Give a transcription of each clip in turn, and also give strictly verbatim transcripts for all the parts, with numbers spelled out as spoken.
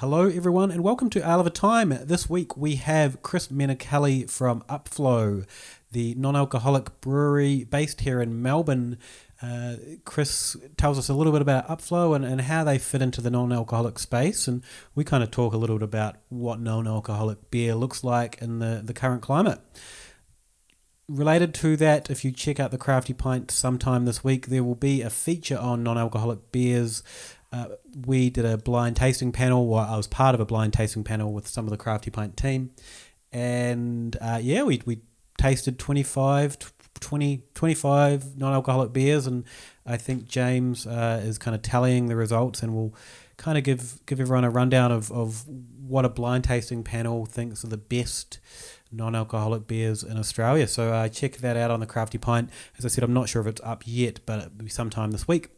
Hello everyone and welcome to Ale of a Time. This week we have Chris Minicelli from Upflow, the non-alcoholic brewery based here in Melbourne. Uh, Chris tells us a little bit about Upflow and, and how they fit into the non-alcoholic space, and we kind of talk a little bit about what non-alcoholic beer looks like in the, the current climate. Related to that, if you check out the Crafty Pint sometime this week, there will be a feature on non-alcoholic beers. Uh, we did a blind tasting panel, or I was part of a blind tasting panel with some of the Crafty Pint team, and uh, yeah, we we tasted twenty-five, twenty, twenty-five non-alcoholic beers, and I think James uh, is kind of tallying the results, and we'll kind of give give everyone a rundown of, of what a blind tasting panel thinks are the best non-alcoholic beers in Australia. So uh, check that out on the Crafty Pint. As I said, I'm not sure if it's up yet, but it'll be sometime this week.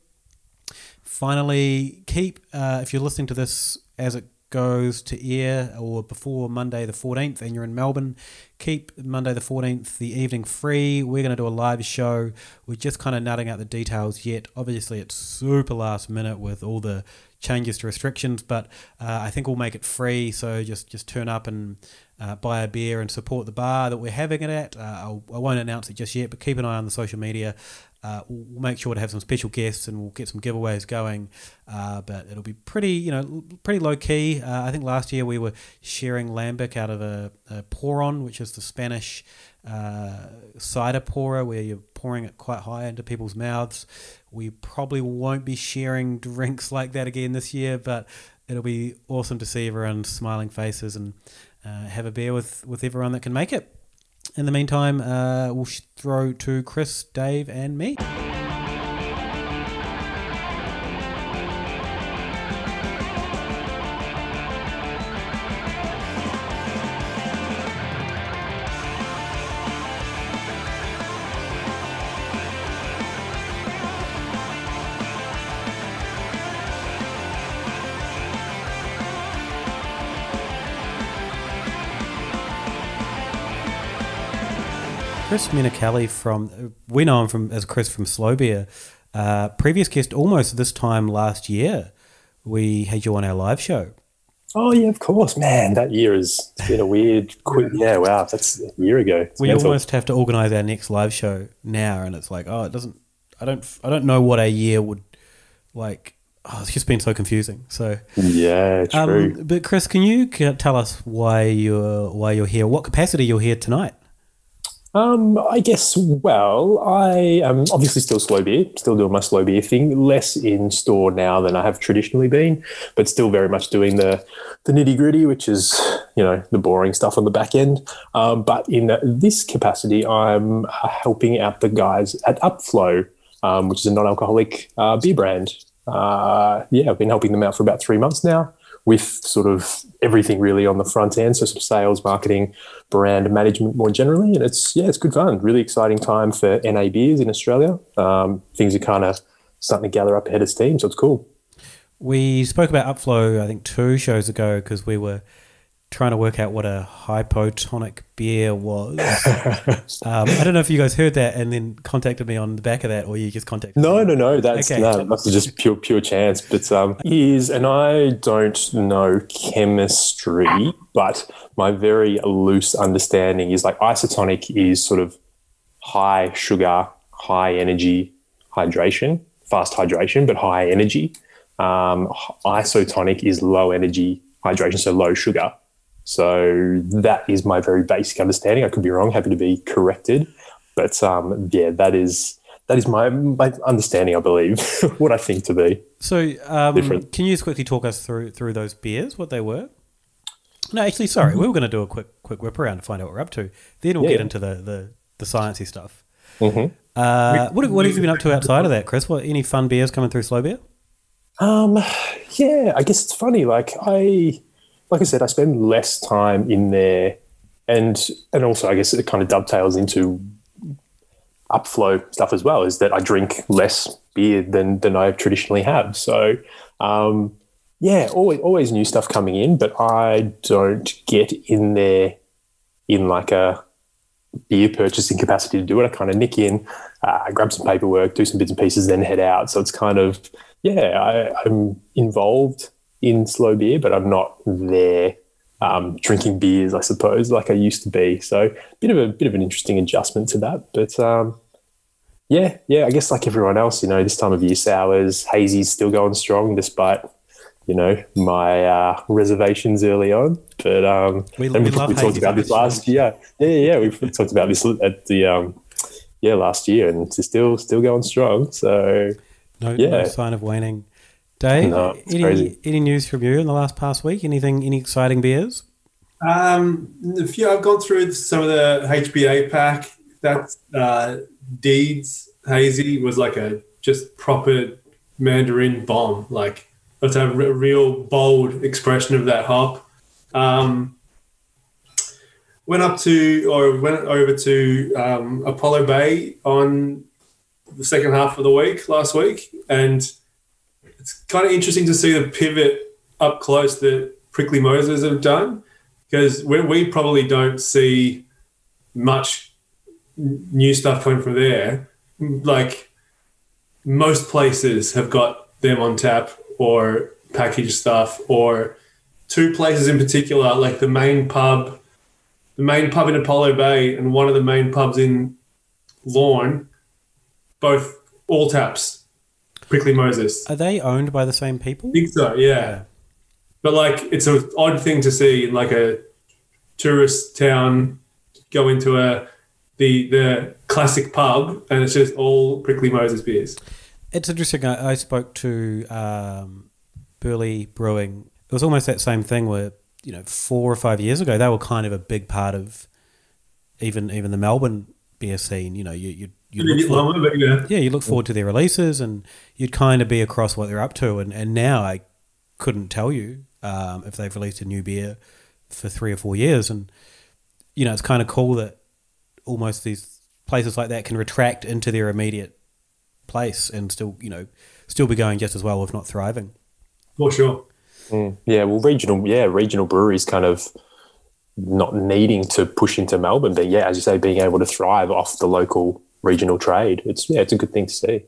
Finally, keep, uh, if you're listening to this as it goes to air or before Monday the fourteenth and you're in Melbourne, keep Monday the fourteenth, the evening, free. We're going to do a live show. We're just kind of nutting out the details yet. Obviously, it's super last minute with all the changes to restrictions, but uh, I think we'll make it free. So just, just turn up and uh, buy a beer and support the bar that we're having it at. Uh, I won't announce it just yet, but keep an eye on the social media. Uh, we'll make sure to have some special guests and we'll get some giveaways going, uh, but it'll be pretty, you know, pretty low key. Uh, I think last year we were sharing lambic out of a, a Poron, which is the Spanish uh, cider pourer, where you're pouring it quite high into people's mouths. We probably won't be sharing drinks like that again this year, but it'll be awesome to see everyone's smiling faces and uh, have a beer with, with everyone that can make it. In the meantime, uh, we'll throw to Chris, Dave, and me. Chris Minicelli from, we know him from, as Chris from Slow Beer. Uh, previous guest almost this time last year, we had you on our live show. Oh, yeah, of course. Man, that year has been a weird, quick, yeah, wow, that's a year ago. It's we mental. Almost have to organise our next live show now, and it's like, oh, it doesn't, I don't, I don't know what a year would, like, oh, it's just been so confusing. So yeah, true. Um, but Chris, can you tell us why you're, why you're here, what capacity you're here tonight? Um, I guess, well, I am obviously still Slow Beer, still doing my Slow Beer thing, less in store now than I have traditionally been, but still very much doing the, the nitty gritty, which is, you know, the boring stuff on the back end. Um, but in this capacity, I'm helping out the guys at Upflow, um, which is a non-alcoholic uh, beer brand. Uh, yeah, I've been helping them out for about three months now, with sort of everything really on the front end, so sort of sales, marketing, brand management more generally. And it's, yeah, it's good fun. Really exciting time for N A beers in Australia. Um, things are kind of starting to gather up ahead of steam, so it's cool. We spoke about Upflow, I think, two shows ago because we were trying to work out what a hypotonic beer was. um, I don't know if you guys heard that and then contacted me on the back of that, or you just contacted no, me. No, no, no. That's okay. No, it must have just pure, pure chance. But um, is, and I don't know chemistry, but my very loose understanding is like isotonic is sort of high sugar, high energy hydration, fast hydration, but high energy. Um, isotonic is low energy hydration, so low sugar. So that is my very basic understanding. I could be wrong, happy to be corrected. But, um, yeah, that is that is my, my understanding, I believe, what I think to be. So um, different. Can you just quickly talk us through through those beers, what they were? No, actually, sorry, we were going to do a quick quick whip around to find out what we're up to. Then we'll yeah, get yeah. into the, the, the sciencey stuff. Mm-hmm. Uh, what, what have you been up to outside of that, Chris? What, any fun beers coming through Slow Beer? Um, yeah, I guess it's funny. Like I... Like I said, I spend less time in there, and and also I guess it kind of dovetails into Upflow stuff as well, is that I drink less beer than than I traditionally have. So, um, yeah, always always new stuff coming in, but I don't get in there in like a beer purchasing capacity to do it. I kind of nick in, uh, grab some paperwork, do some bits and pieces, then head out. So it's kind of, yeah, I, I'm involved in Slow Beer, but I'm not there um, drinking beers, I suppose, like I used to be. So a bit of a bit of an interesting adjustment to that. But um, yeah, yeah, I guess like everyone else, you know, this time of year, sours, hazy's still going strong despite, you know, my uh, reservations early on. But um, we, we, we, love we talked about this last year. Yeah, yeah, yeah we talked about this at the um, yeah last year, and it's still still going strong. So no, yeah. no sign of waning. Dave, no, any, any news from you in the last past week? Anything, any exciting beers? Um, a few. I've gone through some of the H B A pack. That's uh, Deeds Hazy was like a just proper Mandarin bomb. Like that's a r- real bold expression of that hop. Um, went up to or went over to um, Apollo Bay on the second half of the week last week, and it's kind of interesting to see the pivot up close that Prickly Moses have done, because we, we probably don't see much new stuff coming from there. Like most places have got them on tap or packaged stuff, or two places in particular, like the main pub, the main pub in Apollo Bay and one of the main pubs in Lorne, both all taps. Prickly Moses. Are they owned by the same people? I think so, yeah. yeah. But, like, it's an odd thing to see in, like, a tourist town go into a the the classic pub and it's just all Prickly Moses beers. It's interesting. I, I spoke to um, Burley Brewing. It was almost that same thing where, you know, four or five years ago, they were kind of a big part of even even the Melbourne beer scene. You know, you you'd You look forward, longer, yeah. yeah, you look forward to their releases and you'd kind of be across what they're up to. And, and now I couldn't tell you um, if they've released a new beer for three or four years. And, you know, it's kind of cool that almost these places like that can retract into their immediate place and still, you know, still be going just as well, if not thriving. For sure. Mm, yeah, well, regional, yeah, regional breweries kind of not needing to push into Melbourne, but, yeah, as you say, being able to thrive off the local regional trade. It's yeah, it's a good thing to see.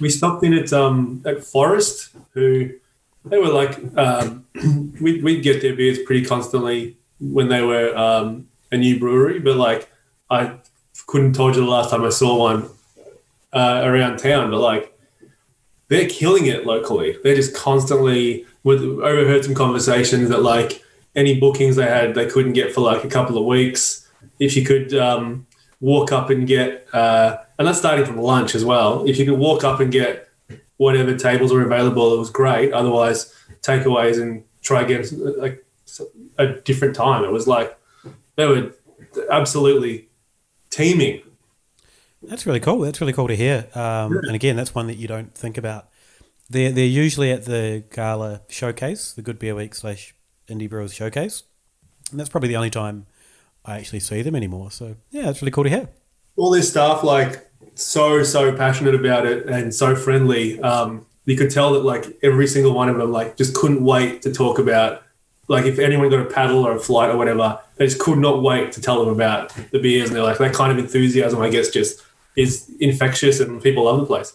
We stopped in at um at Forest, who they were like um we'd we'd get their beers pretty constantly when they were um a new brewery, but like I couldn't told you the last time I saw one uh, around town, but like they're killing it locally. They're just constantly with overheard some conversations that like any bookings they had they couldn't get for like a couple of weeks. If you could um walk up and get, uh, and that's starting from lunch as well. If you could walk up and get whatever tables were available, it was great. Otherwise, takeaways and try again like a different time. It was like they were absolutely teeming. That's really cool. That's really cool to hear. Um, yeah. And again, that's one that you don't think about. They're, they're usually at the Gala Showcase, the Good Beer Week slash Indie Brewers Showcase. And that's probably the only time I actually see them anymore. So, yeah, it's really cool to hear. All this staff, like, so, so passionate about it and so friendly. Um, you could tell that, like, every single one of them, like, just couldn't wait to talk about, like, if anyone got a paddle or a flight or whatever, they just could not wait to tell them about the beers. And they're like, that kind of enthusiasm, I guess, just is infectious and people love the place.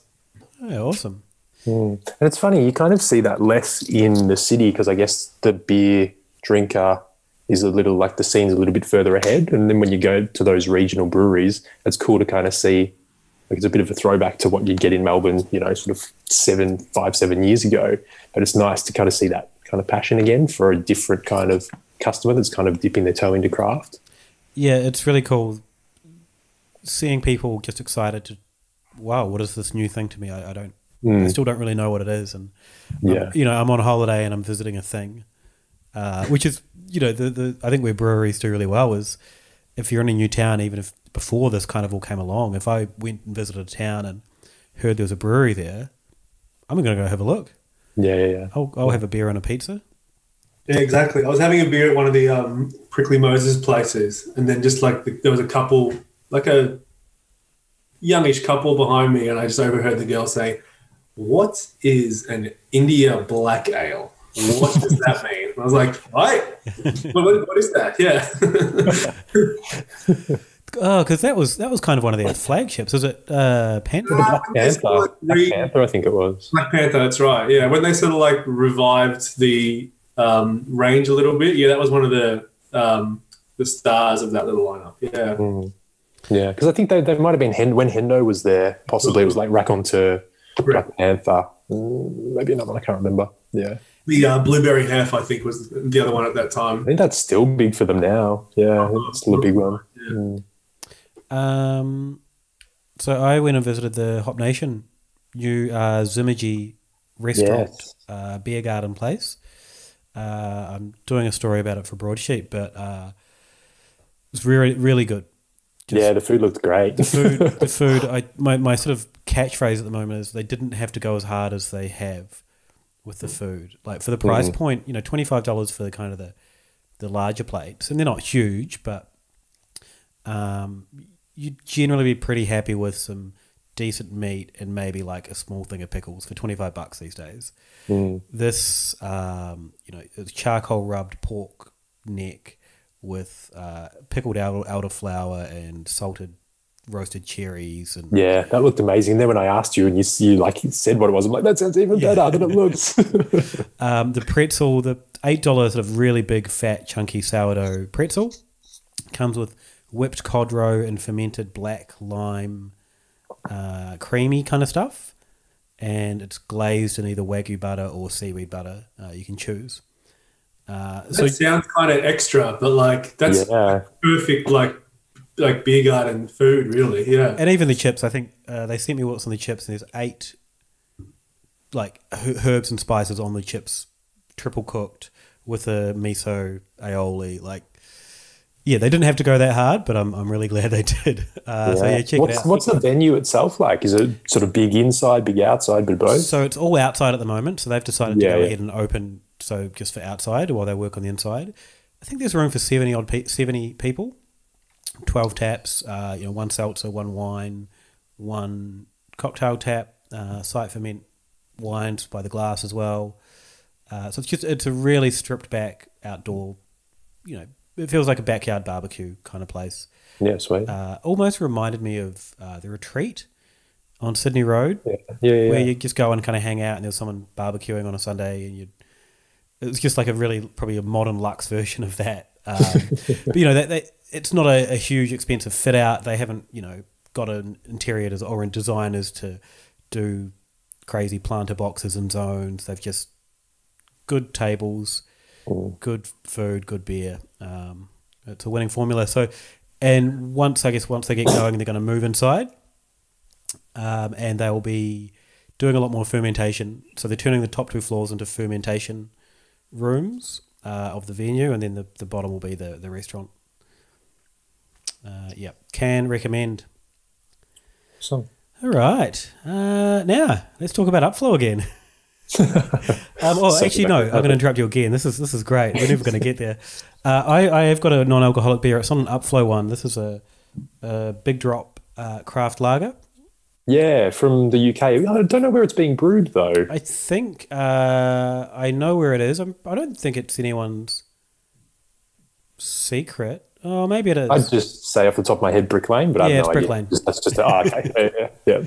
Yeah, awesome. Mm. And it's funny, you kind of see that less in the city because I guess the beer drinker is a little like the scene's a little bit further ahead. And then when you go to those regional breweries, it's cool to kind of see, like, it's a bit of a throwback to what you'd get in Melbourne, you know, sort of seven, five, seven years ago. But it's nice to kind of see that kind of passion again for a different kind of customer that's kind of dipping their toe into craft. Yeah, it's really cool seeing people just excited to, wow, what is this new thing to me? I, I don't, mm. I still don't really know what it is. And, um, yeah. you know, I'm on holiday and I'm visiting a thing. Uh, which is, you know, the, the I think where breweries do really well is if you're in a new town, even if before this kind of all came along, if I went and visited a town and heard there was a brewery there, I'm going to go have a look. Yeah, yeah, yeah. I'll, I'll have a beer and a pizza. Yeah, exactly. I was having a beer at one of the um, Prickly Moses places and then just like the, there was a couple, like a youngish couple behind me, and I just overheard the girl say, "What is an India black ale? What does that mean?" I was like, right? what, what is that? Yeah. Oh, because that was that was kind of one of their flagships. Is it uh, Panther? Black Panther. Like re- Black Panther, I think it was. Black Panther, that's right. Yeah, when they sort of like revived the um, range a little bit, yeah, that was one of the um, the stars of that little lineup. Yeah, mm. yeah, because I think they they might have been Hendo, when Hendo was there. Possibly it was like Rack On to Black Panther. Mm, maybe another one I can't remember. Yeah. The uh, Blueberry Half, I think, was the other one at that time. I think that's still big for them now. Yeah, it's still a big one. Yeah. Mm. Um, so I went and visited the Hop Nation, new uh, Zimiji restaurant, yes. uh, beer garden place. Uh, I'm doing a story about it for Broadsheet, but uh, it was really, really good. Just, yeah, the food looked great. The food, the food. I my my sort of catchphrase at the moment is they didn't have to go as hard as they have with the food. Like for the price mm. point, you know, twenty-five dollars for the kind of the the larger plates, and they're not huge, but um, you'd generally be pretty happy with some decent meat and maybe like a small thing of pickles for twenty-five bucks these days. Mm. This, um, you know, it's charcoal rubbed pork neck with uh, pickled elderflower and salted roasted cherries. And yeah, that looked amazing. Then when I asked you and you, you like said what it was, I'm like, that sounds even yeah. better than it looks. um, the pretzel, the eight dollar sort of really big, fat, chunky sourdough pretzel comes with whipped codro and fermented black lime, uh, creamy kind of stuff. And it's glazed in either Wagyu butter or seaweed butter. Uh, you can choose. Uh, that so, sounds kind of extra, but like that's yeah. perfect, like, like beer garden food, really, yeah. And even the chips, I think uh, they sent me what's on the chips, and there's eight like herbs and spices on the chips, triple cooked with a miso aioli. Like, yeah, they didn't have to go that hard, but I'm I'm really glad they did. Uh, yeah. So yeah, check what's, it out. What's the venue itself like? Is it sort of big inside, big outside, but both? So it's all outside at the moment. So they've decided yeah, to go yeah. ahead and open so just for outside while they work on the inside. I think there's room for seventy odd pe- seventy people. twelve taps, uh, you know, one seltzer, one wine, one cocktail tap, uh, site ferment wines by the glass as well. Uh, so it's just, it's a really stripped back outdoor, you know, it feels like a backyard barbecue kind of place. Yeah, sweet. Uh, almost reminded me of uh, the retreat on Sydney Road, yeah. Yeah, yeah, where yeah. you just go and kind of hang out and there's someone barbecuing on a Sunday and you it's just like a really, probably a modern luxe version of that. Um, but, you know, that, that it's not a, a huge expensive fit out. They haven't, you know, got an interior des- or designers to do crazy planter boxes and zones. They've just good tables, mm. good food, good beer. Um, it's a winning formula. So, and once, I guess, once they get going, they're going to move inside um, and they will be doing a lot more fermentation. So they're turning the top two floors into fermentation rooms uh, of the venue, and then the, the bottom will be the, the restaurant. Uh, yeah, can recommend. So, all right. Uh, now let's talk about Upflow again. um, oh, so actually, no. I'm going to interrupt you again. This is this is great. We're never going to get there. Uh, I I have got a non-alcoholic beer. It's not an Upflow one. This is a, a Big Drop uh, craft lager. Yeah, from the U K. I don't know where it's being brewed though. I think uh, I know where it is. I'm, I don't think it's anyone's secret. Oh, maybe it is. I'd just say off the top of my head, Brick Lane, but yeah, I have no Brick idea. Lane. Just, that's just, oh, okay. yeah, yeah,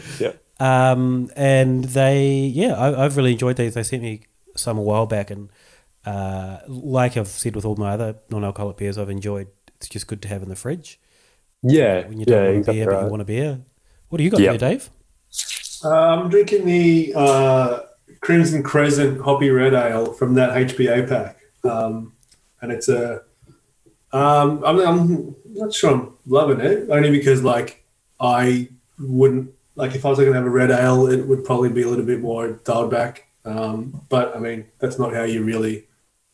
yeah. Um, and they, yeah, I, I've really enjoyed these. They sent me some a while back, and uh, like I've said with all my other non-alcoholic beers, I've enjoyed. It's just good to have in the fridge. Yeah, when you don't yeah, want a exactly beer, right. but you want a beer. What do you got yep. there, Dave? Uh, I'm drinking the uh, Crimson Crescent Hoppy Red Ale from that H B A pack, um, and it's a. Um, I'm, I'm not sure I'm loving it, only because like I wouldn't like if I was going to have a red ale, it would probably be a little bit more dialed back. Um, but I mean, that's not how you really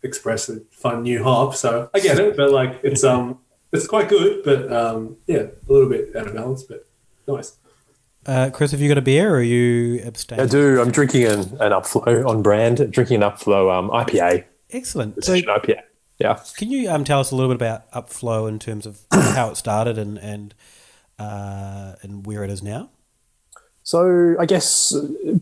express a fun new hop. So I get it, but like it's um it's quite good, but um yeah, a little bit out of balance, but nice. Uh, Chris, have you got a beer or are you abstaining? I do. I'm drinking an, an Upflow on brand. Drinking an Upflow um I P A. Excellent. It's so- an I P A. Yeah. Can you um, tell us a little bit about Upflow in terms of how it started and and, uh, and where it is now? So I guess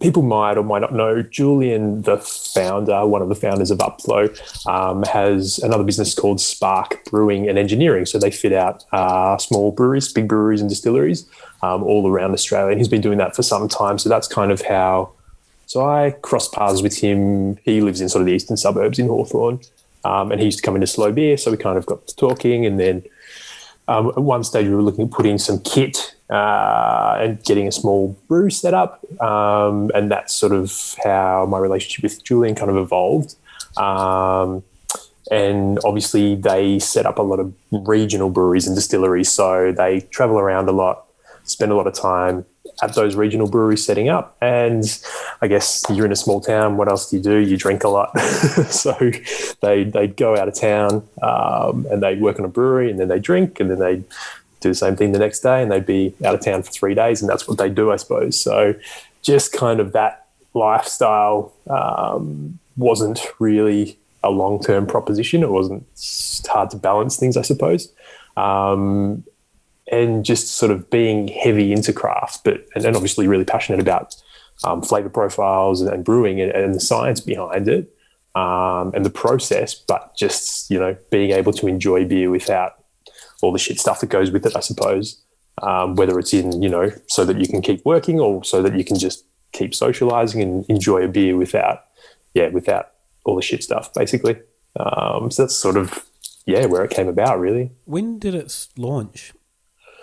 people might or might not know, Julian, the founder, one of the founders of Upflow, um, has another business called Spark Brewing and Engineering. So they fit out uh, small breweries, big breweries and distilleries um, all around Australia. And he's been doing that for some time. So that's kind of how – so I crossed paths with him. He lives in sort of the eastern suburbs in Hawthorn, um, and he used to come into Slow Beer. So we kind of got to talking, and then um, at one stage we were looking at putting some kit – Uh, and getting a small brew set up, um, and that's sort of how my relationship with Julian kind of evolved. Um, and obviously they set up a lot of regional breweries and distilleries, so they travel around a lot, spend a lot of time at those regional breweries setting up, and I guess you're in a small town, what else do you do? You drink a lot. So they, they'd go out of town um, and they'd work on a brewery, and then they drink, and then they'd do the same thing the next day, and they'd be out of town for three days, and that's what they do, I suppose. So just kind of that lifestyle um, wasn't really a long-term proposition. It wasn't hard to balance things, I suppose, um, and just sort of being heavy into craft, but and, and obviously really passionate about um, flavour profiles and, and brewing and, and the science behind it um, and the process, but just, you know, being able to enjoy beer without all the shit stuff that goes with it, I suppose, um, whether it's in, you know, so that you can keep working or so that you can just keep socialising and enjoy a beer without, yeah, without all the shit stuff, basically. Um, so that's sort of, yeah, where it came about, really. When did it launch?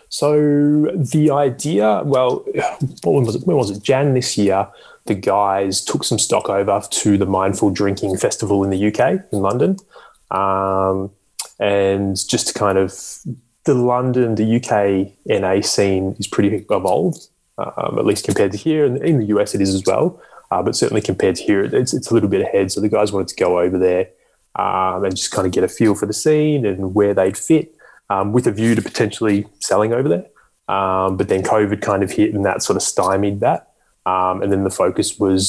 So the idea, well, when was it? When was it? Jan this year, the guys took some stock over to the Mindful Drinking Festival in the U K, in London. Um And just to kind of the London, the U K N A scene is pretty evolved, um, at least compared to here. And in the U S it is as well, uh, but certainly compared to here, it's, it's a little bit ahead. So the guys wanted to go over there um, and just kind of get a feel for the scene and where they'd fit um, with a view to potentially selling over there. Um, but then COVID kind of hit, and that sort of stymied that. Um, and then the focus was,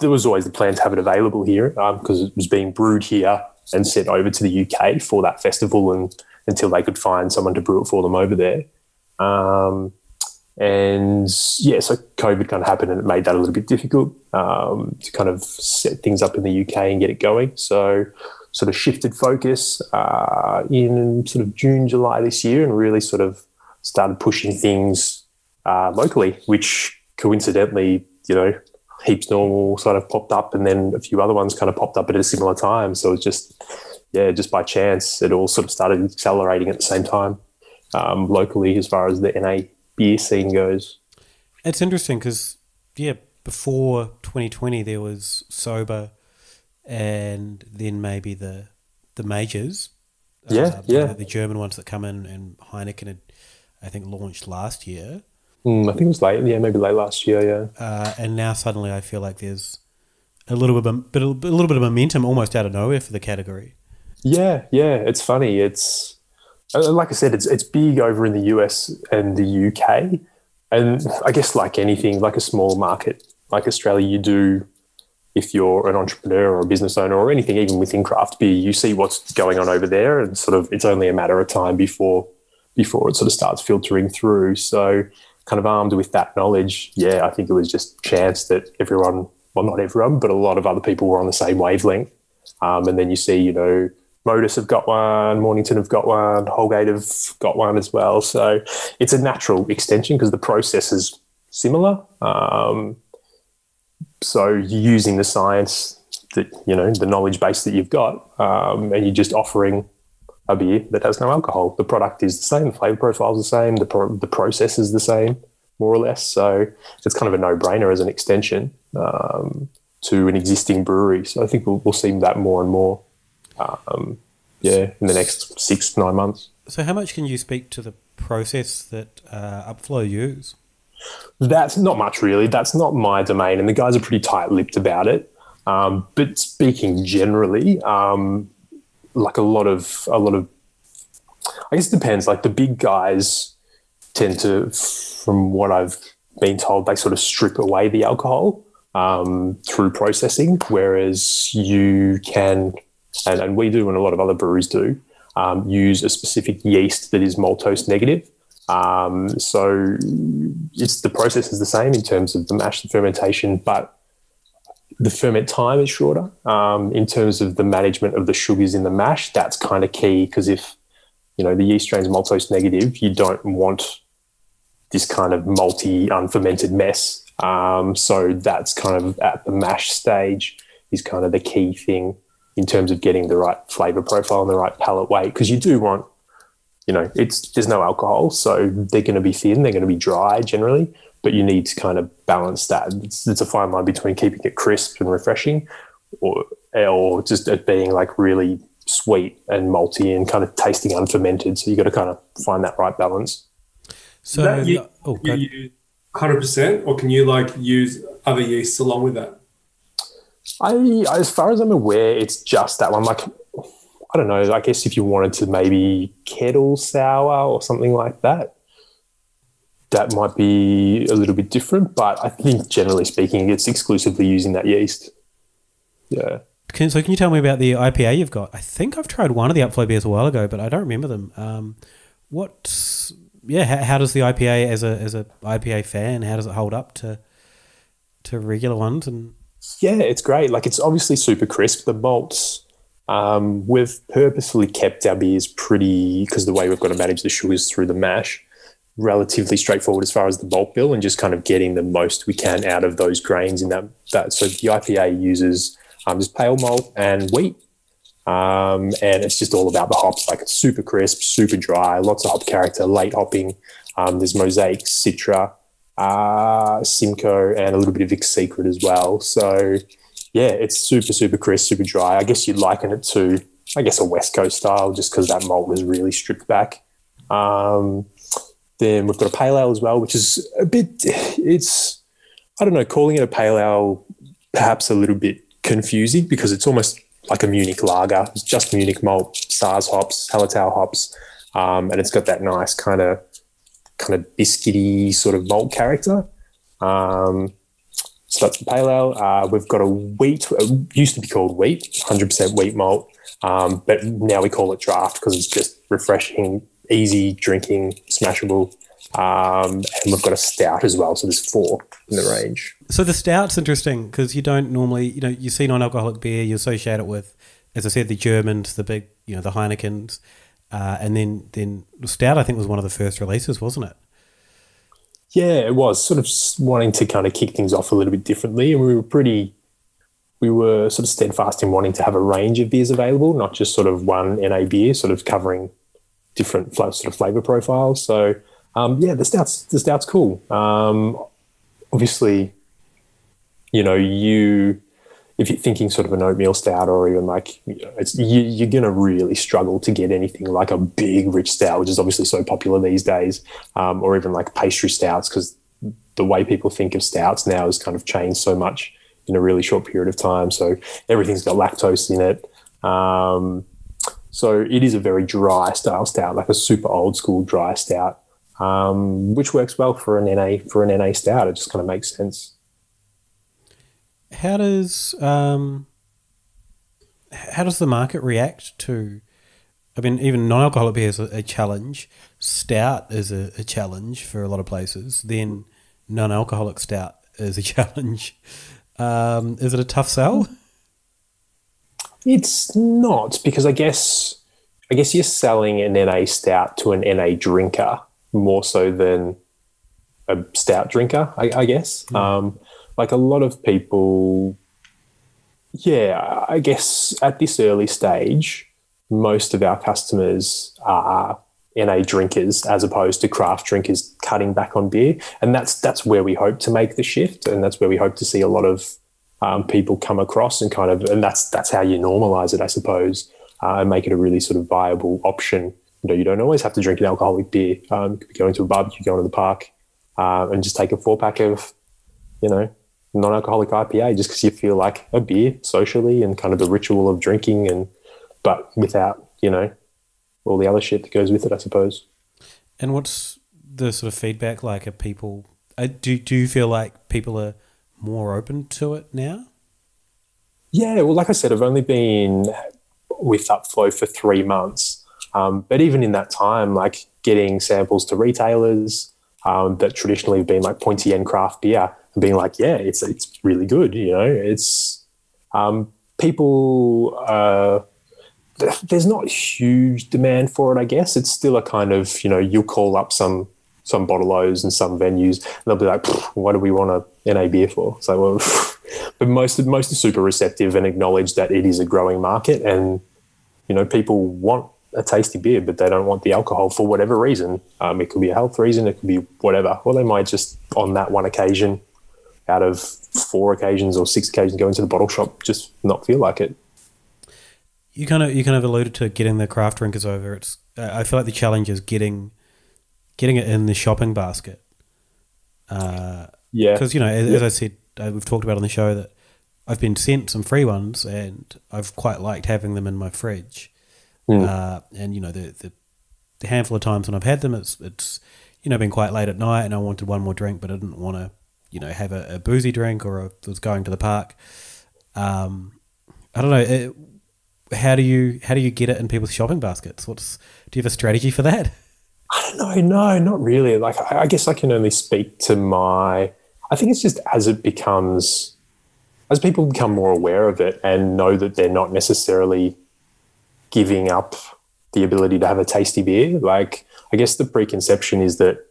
there was always the plan to have it available here because um, it was being brewed here and sent over to the U K for that festival, and until they could find someone to brew it for them over there. Um, and, yeah, so COVID kind of happened, and it made that a little bit difficult um, to kind of set things up in the U K and get it going. So sort of shifted focus uh, in sort of June, July this year, and really sort of started pushing things uh, locally, which coincidentally, you know, Heaps Normal sort of popped up, and then a few other ones kind of popped up at a similar time. So it's just, yeah, just by chance, it all sort of started accelerating at the same time um, locally as far as the N A beer scene goes. It's interesting because, yeah, before twenty twenty there was Sober and then maybe the the majors. Yeah, uh, yeah. The, the German ones that come in, and Heineken had, I think, launched last year. Mm, I think it was late, yeah, maybe late last year, yeah. Uh, and now suddenly I feel like there's a little bit, of, a little bit of momentum almost out of nowhere for the category. Yeah, yeah, it's funny. It's like I said, it's it's big over in the U S and the U K, and I guess like anything, like a small market like Australia, you do, if you're an entrepreneur or a business owner or anything, even within craft beer, you see what's going on over there, and sort of it's only a matter of time before before it sort of starts filtering through. So kind of armed with that knowledge, yeah, I think it was just chance that everyone, well, not everyone, but a lot of other people were on the same wavelength. Um, and then you see, you know, Modus have got one, Mornington have got one, Holgate have got one as well. So it's a natural extension because the process is similar. Um, so you're using the science that, you know, the knowledge base that you've got, um, and you're just offering a beer that has no alcohol. The product is the same, the flavour profile is the same, the pro- the process is the same, more or less. So it's kind of a no-brainer as an extension um, to an existing brewery. So I think we'll, we'll see that more and more, um, yeah, in the next six, nine months. So how much can you speak to the process that uh, Upflow use? That's not much, really. That's not my domain, and the guys are pretty tight-lipped about it. Um, but speaking generally, um, like a lot of, a lot of, I guess it depends. Like the big guys tend to, from what I've been told, they sort of strip away the alcohol um, through processing, whereas you can, and, and we do, and a lot of other breweries do, um, use a specific yeast that is maltose negative, Um, so it's, the process is the same in terms of the mash, the fermentation, but the ferment time is shorter. Um, in terms of the management of the sugars in the mash, that's kind of key, because if, you know, the yeast strain's maltose negative, you don't want this kind of malty, unfermented mess. Um, so that's kind of at the mash stage is kind of the key thing in terms of getting the right flavour profile and the right palate weight, because you do want, you know, it's there's no alcohol, so they're going to be thin, they're going to be dry generally, but you need to kind of balance that. It's, it's a fine line between keeping it crisp and refreshing or, or just it being like really sweet and malty and kind of tasting unfermented. So you've got to kind of find that right balance. So that you, oh, you use one hundred percent, or can you like use other yeasts along with that? I, as far as I'm aware, it's just that one. Like, I don't know, I guess if you wanted to maybe kettle sour or something like that, that might be a little bit different, but I think generally speaking, it's exclusively using that yeast. Yeah. Can, so can you tell me about the I P A you've got? I think I've tried one of the Upflow beers a while ago, but I don't remember them. Um, what, yeah, how, how does the I P A as a as a I P A fan, how does it hold up to to regular ones? And yeah, it's great. Like, it's obviously super crisp. The malts, um, we've purposefully kept our beers pretty, because the way we've got to manage the sugars through the mash, relatively straightforward as far as the malt bill and just kind of getting the most we can out of those grains in that. that. So the I P A uses um, just pale malt and wheat, um, and it's just all about the hops. Like, it's super crisp, super dry, lots of hop character, late hopping. Um, there's Mosaic, Citra, uh, Simcoe, and a little bit of Vic Secret as well. So, yeah, it's super, super crisp, super dry. I guess you'd liken it to, I guess, a West Coast style, just because that malt was really stripped back. Um Then we've got a pale ale as well, which is a bit, it's, I don't know, calling it a pale ale perhaps a little bit confusing, because it's almost like a Munich lager. It's just Munich malt, Sars hops, Hallertau hops, um, and it's got that nice kind of kind of biscuity sort of malt character. Um, so that's the pale ale. Uh, we've got a wheat, it used to be called wheat, one hundred percent wheat malt, um, but now we call it draft because it's just refreshing, easy drinking, smashable, um, and we've got a stout as well. So there's four in the range. So the stout's interesting because you don't normally, you know, you see non-alcoholic beer, you associate it with, as I said, the Germans, the big, you know, the Heinekens, uh, and then then stout. I think was one of the first releases, wasn't it? Yeah, it was. Sort of wanting to kind of kick things off a little bit differently, and we were pretty, we were sort of steadfast in wanting to have a range of beers available, not just sort of one N A beer, sort of covering different sort of flavour profiles. So, um, yeah, the stout's, the stout's cool. Um, obviously, you know, you if you're thinking sort of an oatmeal stout or even like, you know, it's, you, you're going to really struggle to get anything like a big, rich stout, which is obviously so popular these days, um, or even like pastry stouts, because the way people think of stouts now has kind of changed so much in a really short period of time. So everything's got lactose in it. Um So it is a very dry style stout, like a super old school dry stout, um, which works well for an N A for an N A stout. It just kind of makes sense. How does um, how does the market react to? I mean, even non-alcoholic beer is a, a challenge. Stout is a, a challenge for a lot of places. Then non-alcoholic stout is a challenge. Um, is it a tough sell? It's not, because I guess I guess you're selling an N A stout to an N A drinker more so than a stout drinker, I, I guess. Mm. Um, like a lot of people, yeah, I guess at this early stage, most of our customers are N A drinkers as opposed to craft drinkers cutting back on beer. And that's that's where we hope to make the shift, and that's where we hope to see a lot of Um, people come across and kind of, and that's that's how you normalize it, I suppose, uh, and make it a really sort of viable option. You know, you don't always have to drink an alcoholic beer. Um, you could be going to a barbecue, going to the park, uh, and just take a four pack of, you know, non-alcoholic I P A just because you feel like a beer socially and kind of the ritual of drinking, and but without, you know, all the other shit that goes with it, I suppose. And what's the sort of feedback like? Are people? Uh, do do you feel like people are more open to it now? Yeah, well, like I said, I've only been with Upflow for three months. Um, but even in that time, like getting samples to retailers um, that traditionally have been like pointy end craft beer and being like, yeah, it's it's really good, you know. It's um, people, uh, th- there's not huge demand for it, I guess. It's still a kind of, you know, you'll call up some some bottle-os and some venues and they'll be like, what do we want a N A beer for? It's like, well, but most, most are super receptive and acknowledge that it is a growing market and, you know, people want a tasty beer, but they don't want the alcohol for whatever reason. Um, it could be a health reason. It could be whatever. Or they might just on that one occasion out of four occasions or six occasions go into the bottle shop, just not feel like it. You kind of, you kind of alluded to getting the craft drinkers over. It's, I feel like the challenge is getting, getting it in the shopping basket. Uh, yeah. Because, you know, as, yeah. as I said, we've talked about on the show that I've been sent some free ones and I've quite liked having them in my fridge. Mm. Uh, and, you know, the, the the handful of times when I've had them, it's, it's you know, been quite late at night and I wanted one more drink, but I didn't want to, you know, have a, a boozy drink or I was going to the park. Um, I don't know. It, how do you how do you get it in people's shopping baskets? What's do you have a strategy for that? I don't know. No, not really. Like, I, I guess I can only speak to my, I think it's just as it becomes, as people become more aware of it and know that they're not necessarily giving up the ability to have a tasty beer. Like, I guess the preconception is that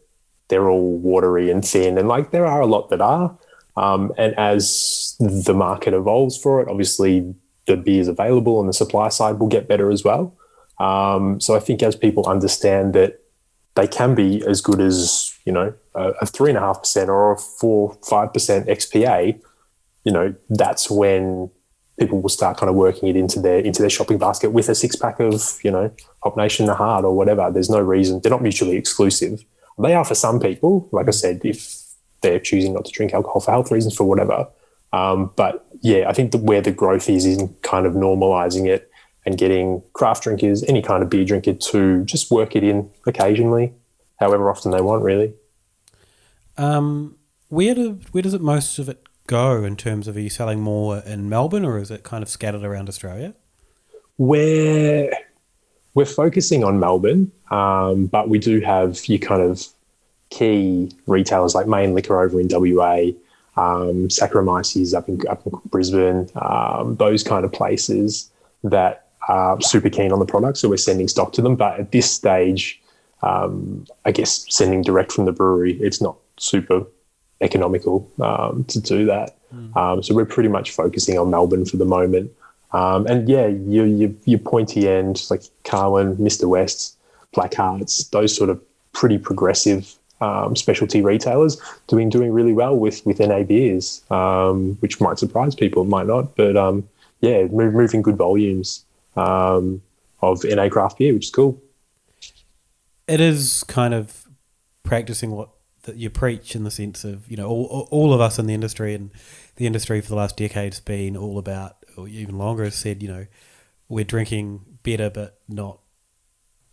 they're all watery and thin, and like there are a lot that are. Um, and as the market evolves for it, obviously the beers available and the supply side will get better as well. Um, so I think as people understand that they can be as good as, you know, a three and a half percent or a four, five percent X P A, you know, that's when people will start kind of working it into their into their shopping basket with a six pack of, you know, Hop Nation, the hard or whatever. There's no reason. They're not mutually exclusive. They are for some people, like I said, if they're choosing not to drink alcohol for health reasons, for whatever. Um, but yeah, I think that where the growth is is in kind of normalizing it and getting craft drinkers, any kind of beer drinker, to just work it in occasionally, however often they want, really. Um, where do where does it most of it go in terms of, are you selling more in Melbourne or is it kind of scattered around Australia? We're, we're focusing on Melbourne, um, but we do have your kind of key retailers like Main Liquor over in W A, um, Saccharomyces up in, up in Brisbane, um, those kind of places that are super keen on the product, so we're sending stock to them. But at this stage, um, I guess sending direct from the brewery, it's not super economical um, to do that. Mm. Um, so we're pretty much focusing on Melbourne for the moment. Um, and, yeah, your, your, your pointy end, like Carwin, Mister West, Blackhearts, those sort of pretty progressive um, specialty retailers doing doing really well with, with N A beers, um, which might surprise people, might not, but... Um, yeah, moving good volumes um, of N A craft beer, which is cool. It is kind of practicing what that you preach in the sense of, you know, all, all of us in the industry, and the industry for the last decade has been all about, or even longer, has said, you know, we're drinking better but not,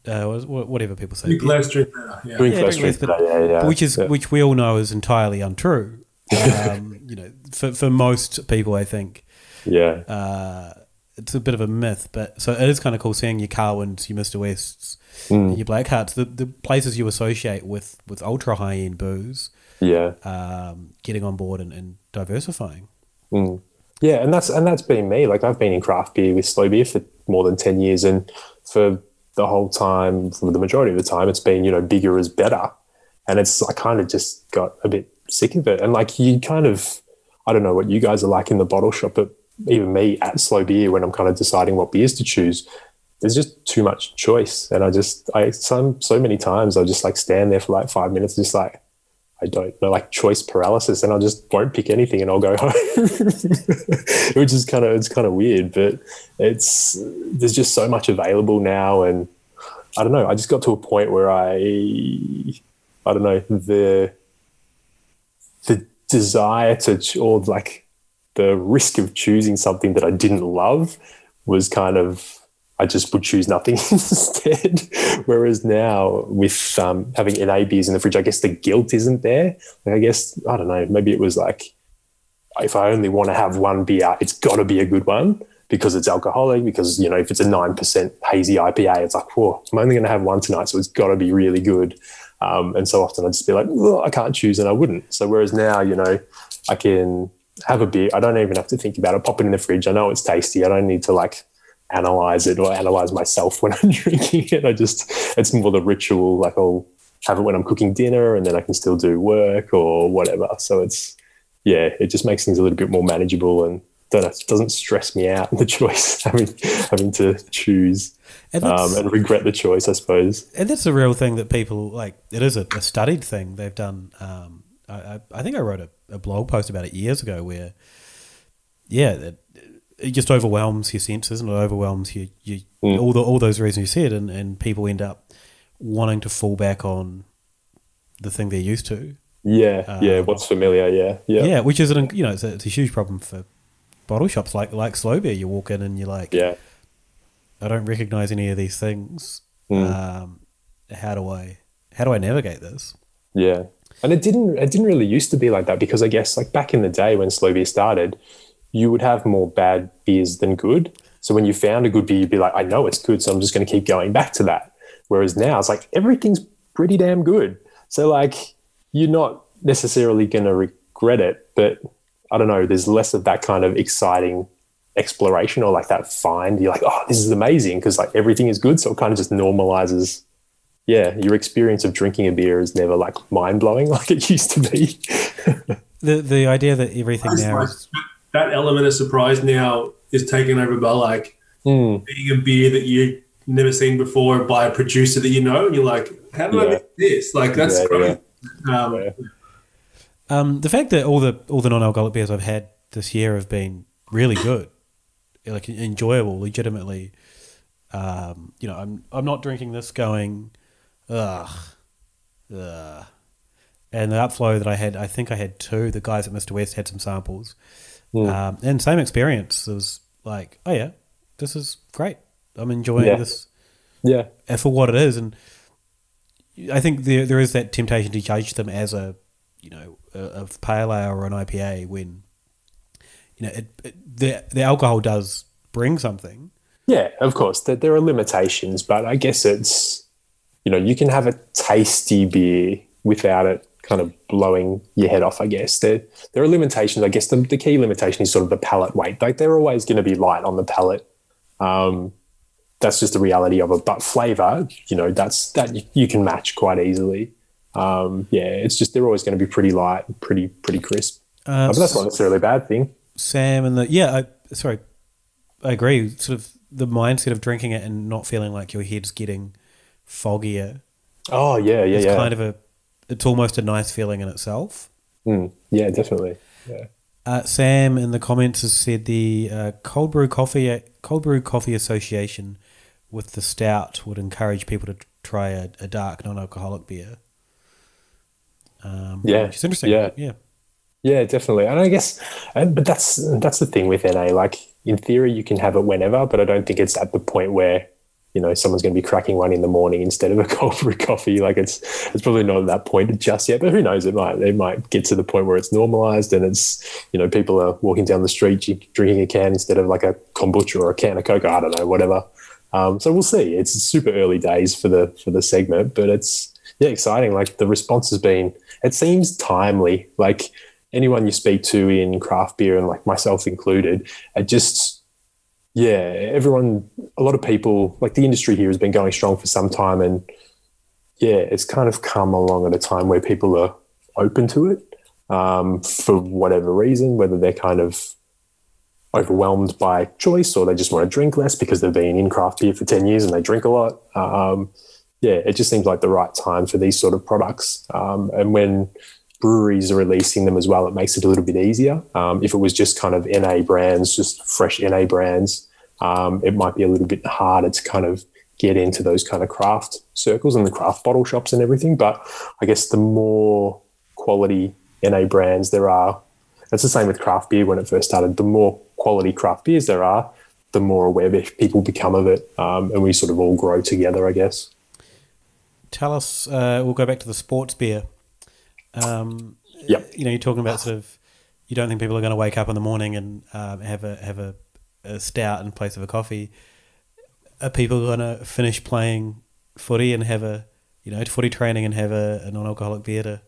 uh, whatever people say. Drink less, drink better. Yeah. Drink yeah, less, drink better, yeah, yeah. Which, is, yeah. which we all know is entirely untrue, um, you know, for, for most people, I think. Yeah, uh, it's a bit of a myth, but so it is kind of cool seeing your Carwins, your Mister Wests, mm. your Blackhearts, the, the places you associate with, with ultra high end booze. Yeah, um, getting on board and, and diversifying. Mm. Yeah, and that's and that's been me. Like, I've been in craft beer with Slow Beer for more than ten years, and for the whole time, for the majority of the time, it's been, you know, bigger is better, and it's I kind of just got a bit sick of it, and like you kind of, I don't know what you guys are like in the bottle shop, but even me at Slow Beer, when I'm kind of deciding what beers to choose, there's just too much choice. And I just, I, some, so many times I'll just like stand there for like five minutes, just like, I don't know, like choice paralysis. And I just won't pick anything and I'll go home, which is kind of, it's kind of weird, but it's, there's just so much available now. And I don't know, I just got to a point where I, I don't know, the, the desire to, or like, the risk of choosing something that I didn't love was kind of, I just would choose nothing instead. Whereas now with um, having N A beers in the fridge, I guess the guilt isn't there. Like, I guess, I don't know, maybe it was like, if I only want to have one beer, it's got to be a good one. because it's alcoholic, because, you know, if it's a nine percent hazy I P A, it's like, whoa, I'm only going to have one tonight, so it's got to be really good. Um, and so often I'd just be like, oh, I can't choose, and I wouldn't. So whereas now, you know, I can have a beer. I don't even have to think about it. Pop it in the fridge. I know it's tasty. I don't need to, like, analyze it or analyze myself when I'm drinking it. I just, it's more the ritual. Like, I'll have it when I'm cooking dinner, and then I can still do work or whatever. So it's, yeah, it just makes things a little bit more manageable, and don't know, it doesn't stress me out, the choice, having having to choose. And, um, and regret the choice, I suppose. And that's a real thing that people, like, it is a, a studied thing they've done. Um, I, I think I wrote a, a blog post about it years ago where, yeah, it, it just overwhelms your senses, and it overwhelms your, your mm. all the all those reasons you said, and, and people end up wanting to fall back on the thing they're used to. Yeah, um, yeah, what's familiar, yeah. Yeah, yeah, which is, an you know, it's a, it's a huge problem for bottle shops like, like Slow Beer. You walk in and you're like, yeah, I don't recognize any of these things. Mm. Um, how do I how do I navigate this? Yeah, and it didn't it didn't really used to be like that, because I guess, like, back in the day when Slow Beer started, you would have more bad beers than good. So when you found a good beer, you'd be like, I know it's good, so I'm just going to keep going back to that. Whereas now it's like everything's pretty damn good. So, like, you're not necessarily going to regret it, but I don't know, there's less of that kind of exciting exploration or, like, that find. You're like, oh, this is amazing, because, like, everything is good, so it kind of just normalizes. Yeah, your experience of drinking a beer is never, like, mind-blowing like it used to be. the the idea that everything now, like, is... that element of surprise now is taken over by, like, mm. being a beer that you've never seen before by a producer that you know, and you're like, how do yeah. I make this? Like, that's yeah, great. Yeah. Um, yeah. Um, the fact that all the all the non-alcoholic beers I've had this year have been really good, like, enjoyable, legitimately. Um, you know, I'm I'm not drinking this going, ugh, ugh. And the Upflow that I had, I think I had two. The guys at Mister West had some samples, mm. um, and same experience. It was like, oh yeah, this is great. I'm enjoying yeah. this, yeah, for what it is. And I think there there is that temptation to judge them as a, you know, of pale ale or an I P A, when, you know, it, it, the the alcohol does bring something. Yeah, of course. There, there are limitations, but I guess it's, you know, you can have a tasty beer without it kind of blowing your head off, I guess. There there are limitations. I guess the, the key limitation is sort of the palate weight. Like, they're always going to be light on the palate. Um, that's just the reality of it. But flavour, you know, that's that you, you can match quite easily. Um, yeah, it's just they're always going to be pretty light, pretty pretty crisp. Um, but that's not necessarily a bad thing. Sam and the yeah, I, sorry, I agree. Sort of the mindset of drinking it and not feeling like your head's getting foggier. Oh yeah, yeah, it's yeah. It's kind of a, it's almost a nice feeling in itself. Mm, yeah, definitely. Yeah. Uh, Sam in the comments has said the uh, cold brew coffee cold brew coffee association with the stout would encourage people to try a, a dark non-alcoholic beer. Um, yeah, which is interesting. Yeah, yeah, yeah, definitely. And I guess, but that's that's the thing with N A. Like, in theory, you can have it whenever, but I don't think it's at the point where, you know, someone's going to be cracking one in the morning instead of a cold brew coffee. Like, it's it's probably not at that point just yet. But who knows? It might it might get to the point where it's normalized and it's, you know, people are walking down the street drinking a can instead of like a kombucha or a can of Coca. I don't know, whatever. Um, so we'll see. It's super early days for the for the segment, but it's. Yeah, exciting. Like, the response has been, it seems timely. Like, anyone you speak to in craft beer, and like myself included, it just, yeah, everyone, a lot of people, like, the industry here has been going strong for some time, and yeah, it's kind of come along at a time where people are open to it, um, for whatever reason, whether they're kind of overwhelmed by choice or they just want to drink less because they've been in craft beer for ten years and they drink a lot. Um, Yeah, it just seems like the right time for these sort of products. Um, and when breweries are releasing them as well, it makes it a little bit easier. Um, if it was just kind of N A brands, just fresh N A brands, um, it might be a little bit harder to kind of get into those kind of craft circles and the craft bottle shops and everything. But I guess the more quality N A brands there are, it's the same with craft beer when it first started. The more quality craft beers there are, the more aware people become of it. Um, and we sort of all grow together, I guess. Tell us, uh, we'll go back to the sports beer. Um, yep. You know, you're talking about sort of, you don't think people are going to wake up in the morning and um, have a have a, a stout in place of a coffee, are people going to finish playing footy and have a, you know, footy training and have a, a non-alcoholic beer to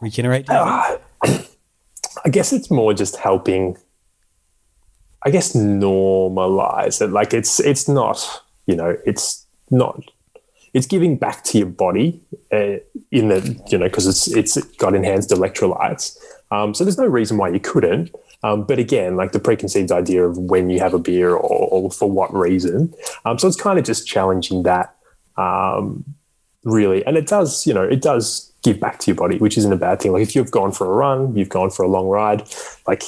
regenerate? Uh, I guess it's more just helping, I guess, normalize it. Like it's, it's not, you know, it's not, it's giving back to your body uh, in the, you know, because it's, it's got enhanced electrolytes. Um, so there's no reason why you couldn't. Um, but again, like the preconceived idea of when you have a beer or, or for what reason. Um, so it's kind of just challenging that um, really. And it does, you know, it does give back to your body, which isn't a bad thing. Like if you've gone for a run, you've gone for a long ride, like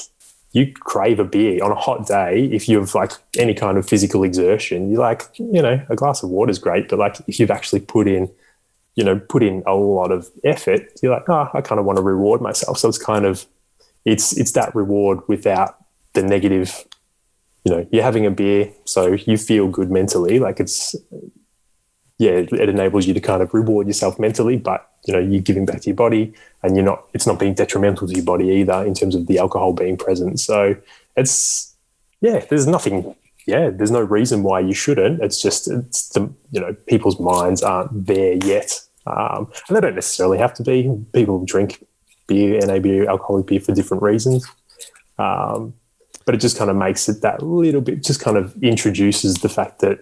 you crave a beer on a hot day. If you've like any kind of physical exertion, you're like, you know, a glass of water is great. But like if you've actually put in, you know, put in a lot of effort, you're like, oh, I kind of want to reward myself. So it's kind of, It's it's that reward without the negative, you know, you're having a beer, so you feel good mentally. Like it's, yeah, it, it enables you to kind of reward yourself mentally, but, you know, you're giving back to your body and you're not, it's not being detrimental to your body either in terms of the alcohol being present. So it's, yeah, there's nothing, yeah, there's no reason why you shouldn't. It's just, it's the, you know, people's minds aren't there yet. Um, and they don't necessarily have to be. People drink beer, N A B U, alcoholic beer for different reasons. Um, but it just kind of makes it that little bit, just kind of introduces the fact that,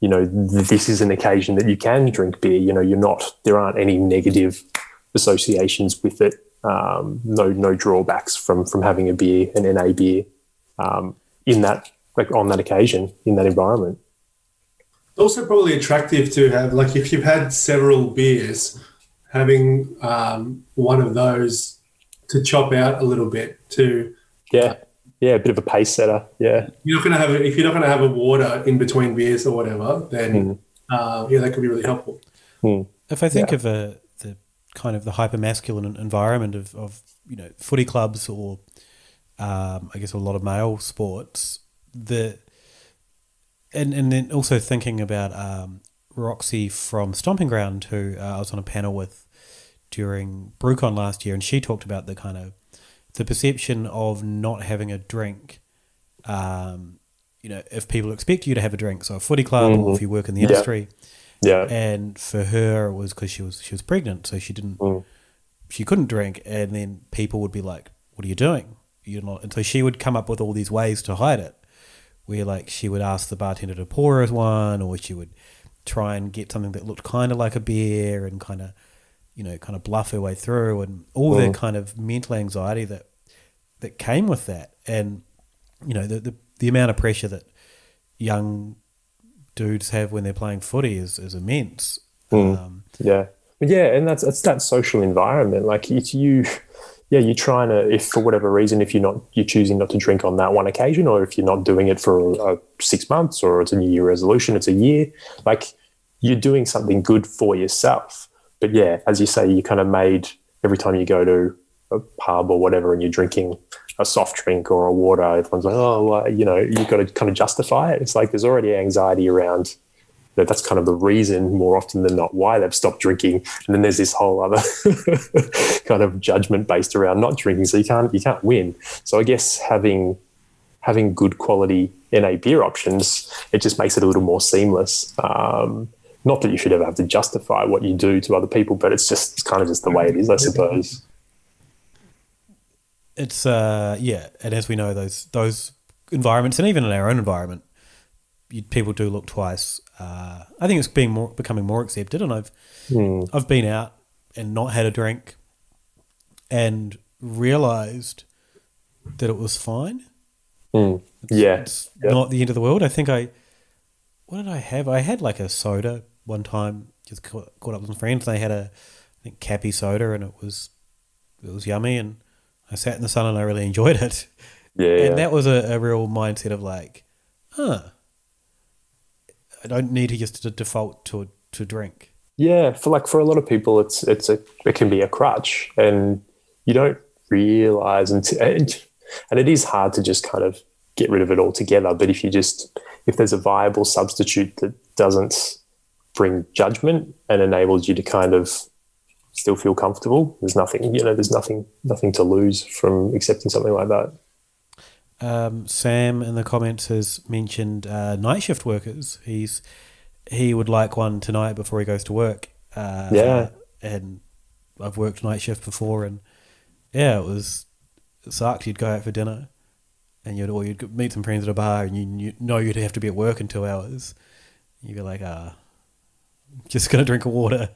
you know, this is an occasion that you can drink beer. You know, you're not, there aren't any negative associations with it. Um, no, no drawbacks from, from having a beer, an N A beer, um, in that, like on that occasion, in that environment. It's also probably attractive to have, like if you've had several beers, having um, one of those to chop out a little bit to yeah yeah a bit of a pace setter. Yeah, you're not gonna have if you're not gonna have a water in between beers or whatever, then mm. uh, yeah, that could be really helpful. Mm. If I think yeah. of a, the kind of the hyper masculine environment of, of you know footy clubs or um, I guess a lot of male sports, the and and then also thinking about um, Roxy from Stomping Ground, who uh, I was on a panel with during BrewCon last year, and she talked about the kind of the perception of not having a drink. Um, you know, if people expect you to have a drink, so a footy club, mm-hmm. or if you work in the yeah. industry, yeah. And for her, it was because she was she was pregnant, so she didn't, mm. she couldn't drink, and then people would be like, "What are you doing? You're not." And so she would come up with all these ways to hide it, where like she would ask the bartender to pour us one, or she would try and get something that looked kind of like a beer and kind of, you know, kind of bluff her way through, and all mm. the kind of mental anxiety that that came with that, and you know the, the the amount of pressure that young dudes have when they're playing footy is is immense. Mm. Um, yeah, yeah, and that's that's that social environment. Like it's you, yeah, you're trying to. If for whatever reason, if you're not, you're choosing not to drink on that one occasion, or if you're not doing it for a, a six months, or it's a New Year resolution, it's a year. Like you're doing something good for yourself. But yeah, as you say, you kind of made every time you go to a pub or whatever and you're drinking a soft drink or a water, everyone's like, oh, well, you know, you've got to kind of justify it. It's like there's already anxiety around that. That's kind of the reason more often than not why they've stopped drinking. And then there's this whole other kind of judgment based around not drinking. So you can't you can't win. So I guess having having good quality N A beer options, it just makes it a little more seamless. Um Not that you should ever have to justify what you do to other people, but it's just it's kind of just the way it is, I suppose. It's uh, yeah, and as we know, those those environments, and even in our own environment, you, people do look twice. Uh, I think it's being more becoming more accepted, and I've mm. I've been out and not had a drink, and realised that it was fine. Mm. It's, yeah, it's yep. not the end of the world. I think I what did I have? I had like a soda. One time, just caught up with some friends. They had a, I think, Cappy soda, and it was, it was yummy. And I sat in the sun, and I really enjoyed it. Yeah, and that was a, a real mindset of like, huh, I don't need to just to default to to drink. Yeah, for like for a lot of people, it's it's a it can be a crutch, and you don't realize until and, and it is hard to just kind of get rid of it altogether. But if you just if there's a viable substitute that doesn't bring judgment and enables you to kind of still feel comfortable, there's nothing you know there's nothing nothing to lose from accepting something like that. um, Sam in the comments has mentioned uh, night shift workers. He's he would like one tonight before he goes to work. Uh, yeah, and I've worked night shift before, and yeah, it was it sucked. You'd go out for dinner, and you'd or you'd meet some friends at a bar, and you, you know you'd have to be at work in two hours. You'd be like, ah, I'm just gonna drink a water.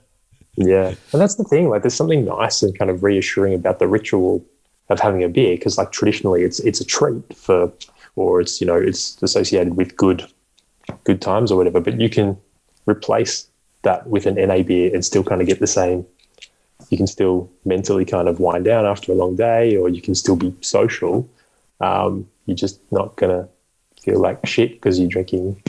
Yeah, and that's the thing. Like, there's something nice and kind of reassuring about the ritual of having a beer, because like traditionally, it's it's a treat for, or it's you know it's associated with good, good times or whatever. But you can replace that with an N A beer and still kind of get the same. You can still mentally kind of wind down after a long day, or you can still be social. Um, you're just not gonna feel like shit because you're drinking.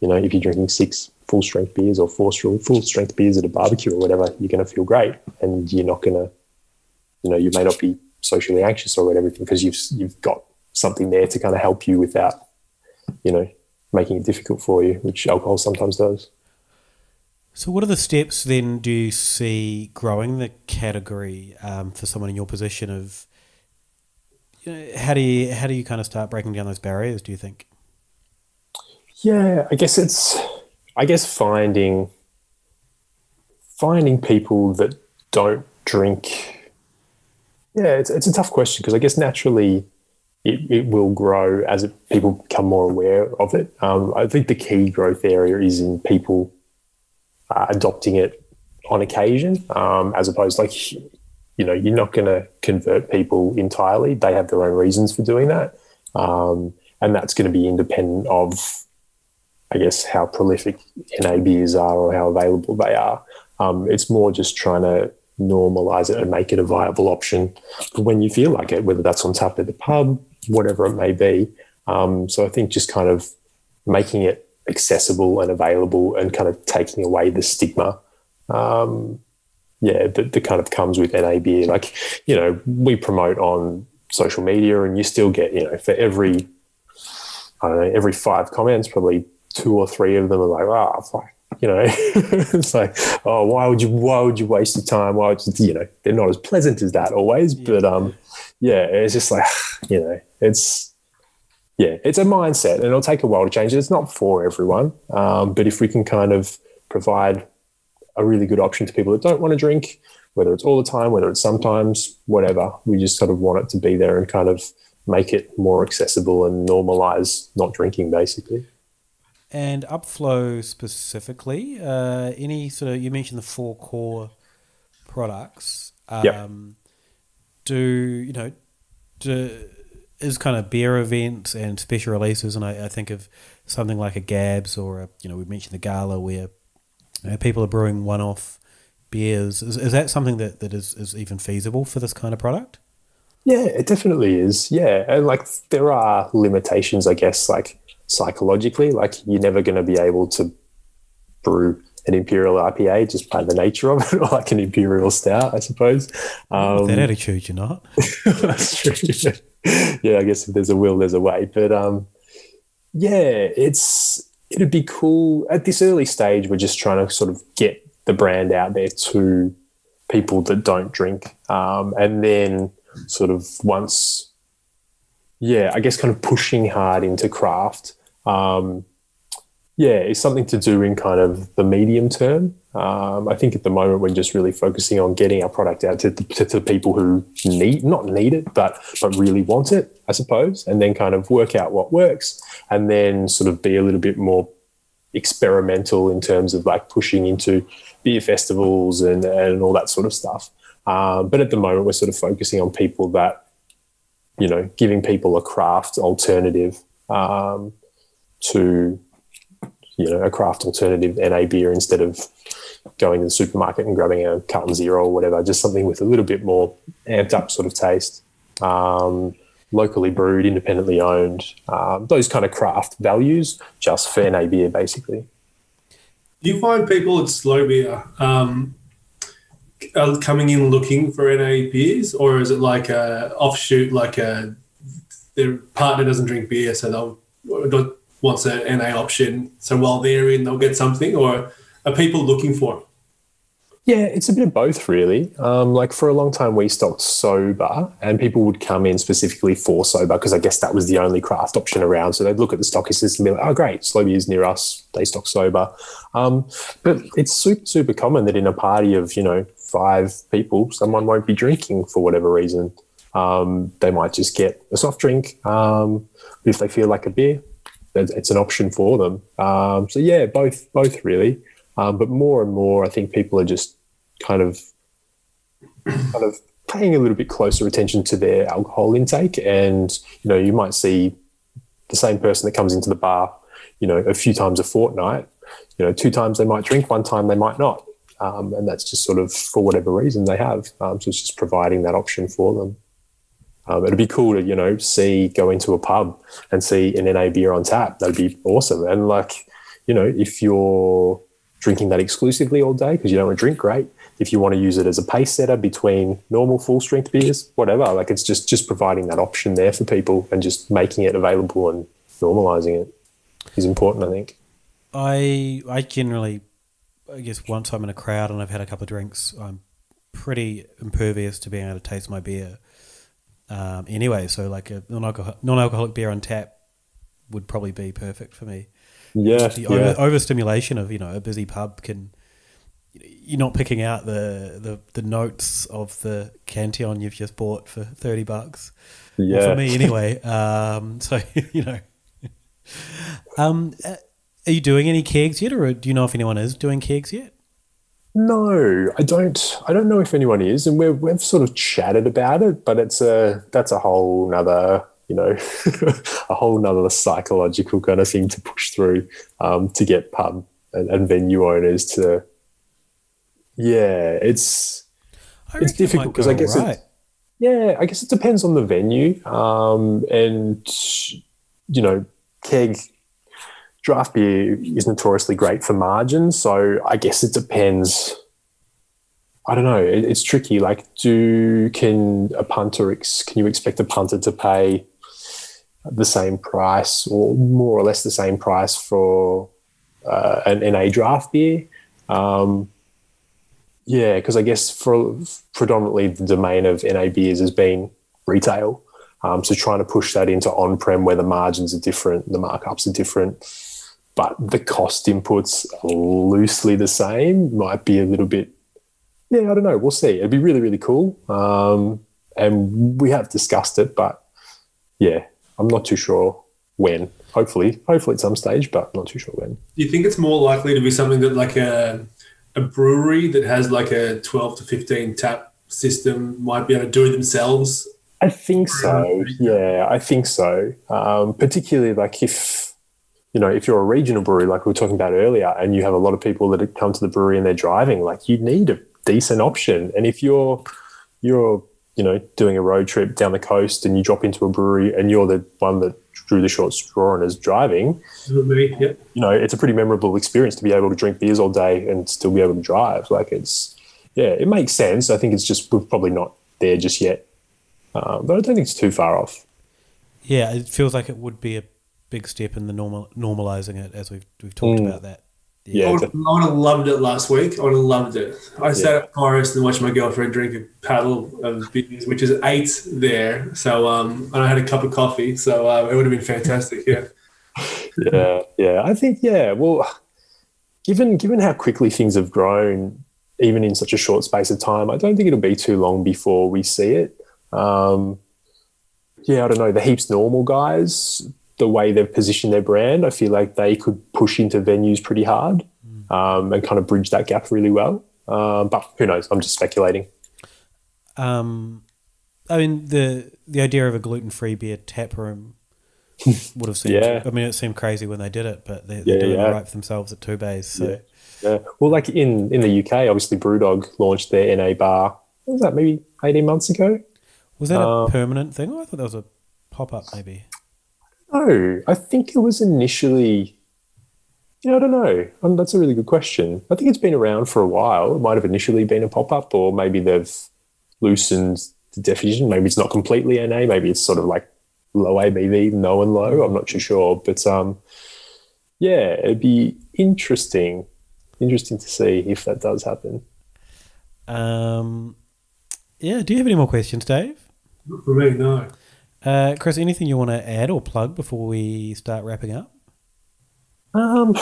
You know, if you're drinking six full-strength beers or four full-strength beers at a barbecue or whatever, you're going to feel great, and you're not going to, you know, you may not be socially anxious or whatever, because you've you've got something there to kind of help you without, you know, making it difficult for you, which alcohol sometimes does. So what are the steps then do you see growing the category um, for someone in your position of, you know, how do you, how do you kind of start breaking down those barriers, do you think? Yeah, I guess it's, I guess finding, finding people that don't drink. Yeah, it's it's a tough question, because I guess naturally it, it will grow as it, people become more aware of it. Um, I think the key growth area is in people uh, adopting it on occasion, um, as opposed like, you know, you're not going to convert people entirely. They have their own reasons for doing that. Um, and that's going to be independent of, I guess, how prolific N A beers are or how available they are. Um, it's more just trying to normalise it and make it a viable option for when you feel like it, whether that's on tap at the pub, whatever it may be. Um, so I think just kind of making it accessible and available and kind of taking away the stigma, um, yeah, that, that kind of comes with N A beer. Like, you know, we promote on social media, and you still get, you know, for every, I don't know, every five comments probably, two or three of them are like, oh, fuck, you know, it's like, oh, why would you, why would you waste your time? Why would you, you know, they're not as pleasant as that always, yeah. But um, yeah, it's just like, you know, it's, yeah, it's a mindset, and it'll take a while to change it. It's not for everyone. Um, but if we can kind of provide a really good option to people that don't want to drink, whether it's all the time, whether it's sometimes, whatever, we just sort of want it to be there and kind of make it more accessible and normalize not drinking, basically. And Upflow specifically, uh, any sort of, you mentioned the four core products. Um, yep. Do, you know, do, is kind of beer events and special releases, and I, I think of something like a Gabs or, a, you know, we mentioned the Gala where, you know, people are brewing one-off beers. Is, is that something that, that is, is even feasible for this kind of product? Yeah, it definitely is, yeah. And, like, there are limitations, I guess, like, psychologically, like you're never going to be able to brew an imperial I P A just by the nature of it, or like an imperial stout, I suppose. Um, With that attitude, you're not. That's true. Yeah, I guess if there's a will, there's a way. But um, yeah, it's it'd be cool. At this early stage, we're just trying to sort of get the brand out there to people that don't drink, um, and then sort of once, yeah, I guess kind of pushing hard into craft. Um, yeah, it's something to do in kind of the medium term. Um, I think at the moment we're just really focusing on getting our product out to, to, to people who need, not need it, but, but really want it, I suppose, and then kind of work out what works, and then sort of be a little bit more experimental in terms of like pushing into beer festivals and, and all that sort of stuff. Um, but at the moment we're sort of focusing on people that, you know, giving people a craft alternative um, to, you know, a craft alternative N A beer instead of going to the supermarket and grabbing a Carlton Zero or whatever, just something with a little bit more amped up sort of taste, um, locally brewed, independently owned, um, those kind of craft values just for N A beer basically. Do you find people at Slow Beer um, are coming in looking for N A beers, or is it like a offshoot, like a their partner doesn't drink beer, so they'll, they'll wants an N A option, so while they're in they'll get something, or are people looking for it? Yeah, it's a bit of both, really. Um, like for a long time, we stocked Sober, and people would come in specifically for Sober because I guess that was the only craft option around. So they'd look at the stockists and be like, "Oh, great, Slow Beer's near us. They stock Sober." Um, but it's super, super common that in a party of, you know, five people, someone won't be drinking for whatever reason. Um, they might just get a soft drink um, if they feel like a beer. It's an option for them. Um, so yeah, both both really. Um, but more and more, I think people are just kind of, kind of paying a little bit closer attention to their alcohol intake. And you know, you might see the same person that comes into the bar, you know, a few times a fortnight. You know, two times they might drink, one time they might not, um, and that's just sort of for whatever reason they have. Um, so it's just providing that option for them. Um, it'd be cool to, you know, see, go into a pub and see an N A beer on tap. That'd be awesome. And like, you know, if you're drinking that exclusively all day because you don't want to drink, great. If you want to use it as a pace setter between normal full-strength beers, whatever. Like it's just just providing that option there for people and just making it available and normalising it is important, I think. I I generally, I guess once I'm in a crowd and I've had a couple of drinks, I'm pretty impervious to being able to taste my beer. Um, anyway, so like a non-alcoholic, non-alcoholic beer on tap would probably be perfect for me. Yeah, the over, yeah. overstimulation of, you know, a busy pub can, you're not picking out the, the, the notes of the Cantillon you've just bought for thirty bucks. Yeah. Well, for me anyway. Um, so, you know, um, are you doing any kegs yet, or do you know if anyone is doing kegs yet? No, I don't, I don't know if anyone is, and we're, we've sort of chatted about it, but it's a, that's a whole nother, you know, a whole nother psychological kind of thing to push through um, to get pub and, and venue owners to, yeah, it's I it's difficult because I guess right. it, yeah, I guess it depends on the venue um, and, you know, keg draft beer is notoriously great for margin, so I guess it depends. I don't know, it, it's tricky. Like, do can a punter ex, can you expect a punter to pay the same price or more or less the same price for uh, an N A draft beer? Um, yeah, because I guess for predominantly the domain of N A beers has been retail. Um, so trying to push that into on-prem where the margins are different, the markups are different, but the cost inputs are loosely the same might be a little bit, yeah, I don't know. We'll see. It'd be really, really cool. Um, and we have discussed it, but yeah, I'm not too sure when. Hopefully, hopefully at some stage, but not too sure when. Do you think it's more likely to be something that like a a brewery that has like a twelve to fifteen tap system might be able to do themselves? I think so. Yeah, I think so. Um, particularly like if, you know, if you're a regional brewery, like we were talking about earlier, and you have a lot of people that come to the brewery and they're driving, like you need a decent option. And if you're you're you know doing a road trip down the coast and you drop into a brewery and you're the one that drew the short straw and is driving, yeah. you know, it's a pretty memorable experience to be able to drink beers all day and still be able to drive. Like it's, yeah, it makes sense. I think it's just we're probably not there just yet, um, but I don't think it's too far off. Yeah, it feels like it would be a big step in the normal normalizing it, as we've we've talked mm. about that. Yeah, I would, I would have loved it last week. I would have loved it. I yeah. sat at Forest and watched my girlfriend drink a paddle of beers, which is eight there. So, um, and I had a cup of coffee. So uh, it would have been fantastic. Yeah. yeah, yeah. I think yeah. Well, given given how quickly things have grown, even in such a short space of time, I don't think it'll be too long before we see it. Um, yeah, I don't know. The Heaps Normal guys, the way they've positioned their brand, I feel like they could push into venues pretty hard um, and kind of bridge that gap really well. Uh, but who knows? I'm just speculating. Um, I mean, the the idea of a gluten-free beer tap room would have seemed, yeah. I mean, it seemed crazy when they did it, but they're, they're yeah, doing yeah. it right for themselves at two bays. So. Yeah. yeah. Well, like in, in the U K, obviously Brewdog launched their N A bar, what was that, maybe eighteen months ago? Was that um, a permanent thing? Oh, I thought that was a pop-up maybe. No, I think it was initially, you know, I don't know. Um, that's a really good question. I think it's been around for a while. It might have initially been a pop-up, or maybe they've loosened the definition. Maybe it's not completely N A. Maybe it's sort of like low A B V, no and low. I'm not too sure. But, um, yeah, it'd be interesting, interesting to see if that does happen. Um, yeah, do you have any more questions, Dave? Not for me, no. Uh, Chris, anything you want to add or plug before we start wrapping up? Um,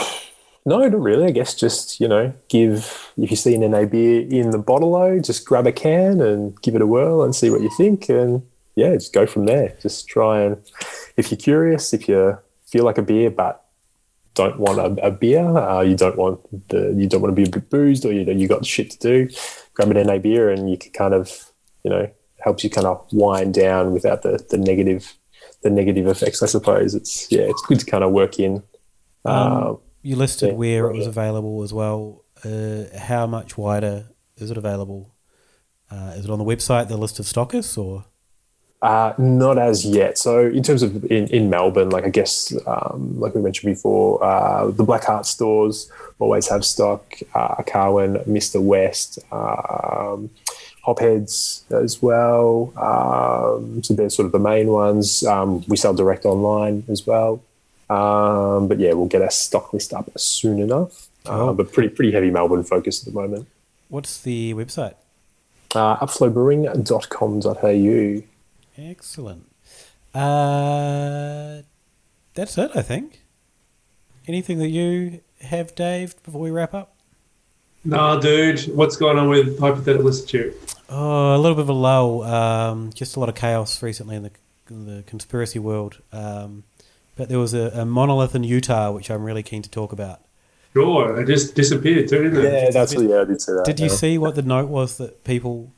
no, not really. I guess just, you know, give, if you see an N A beer in the bottle-o, just grab a can and give it a whirl and see what you think. And yeah, just go from there. Just try, and if you're curious, if you feel like a beer but don't want a, a beer, uh, you don't want the, you don't want to be boozed, or you know you got shit to do, grab an N A beer and you can kind of, you know, helps you kind of wind down without the, the negative the negative effects. I suppose it's yeah, it's good to kind of work in. Um, um, you listed yeah, where right it was yeah. available as well. Uh, how much wider is it available? Uh, is it on the website? The list of stockists or? Uh, not as yet. So in terms of in, in Melbourne, like I guess, um, like we mentioned before, uh, the Blackheart stores always have stock, uh, Carwin, Mister West, um, Hopheads as well. Um, so they're sort of the main ones. Um, we sell direct online as well. Um, but yeah, we'll get our stock list up soon enough. Oh. Uh, but pretty, pretty heavy Melbourne focus at the moment. What's the website? Uh, upflow brewing dot com dot a u. Excellent. Uh, that's it, I think. Anything that you have, Dave, before we wrap up? Nah, dude. What's going on with Hypothetical Institute? Oh, a little bit of a lull. Um, just a lot of chaos recently in the in the conspiracy world. Um, but there was a, a monolith in Utah, which I'm really keen to talk about. Sure. It just disappeared too, didn't it? Yeah, that's what, yeah, I did say that. Did you see what the note was that people...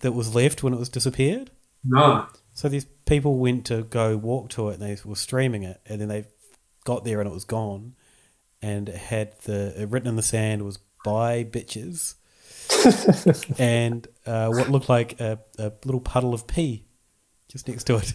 that was left when it was disappeared? No. So these people went to go walk to it and they were streaming it, and then they got there and it was gone, and it had the it written in the sand was "Bye bitches," and uh, what looked like a, a little puddle of pee just next to it.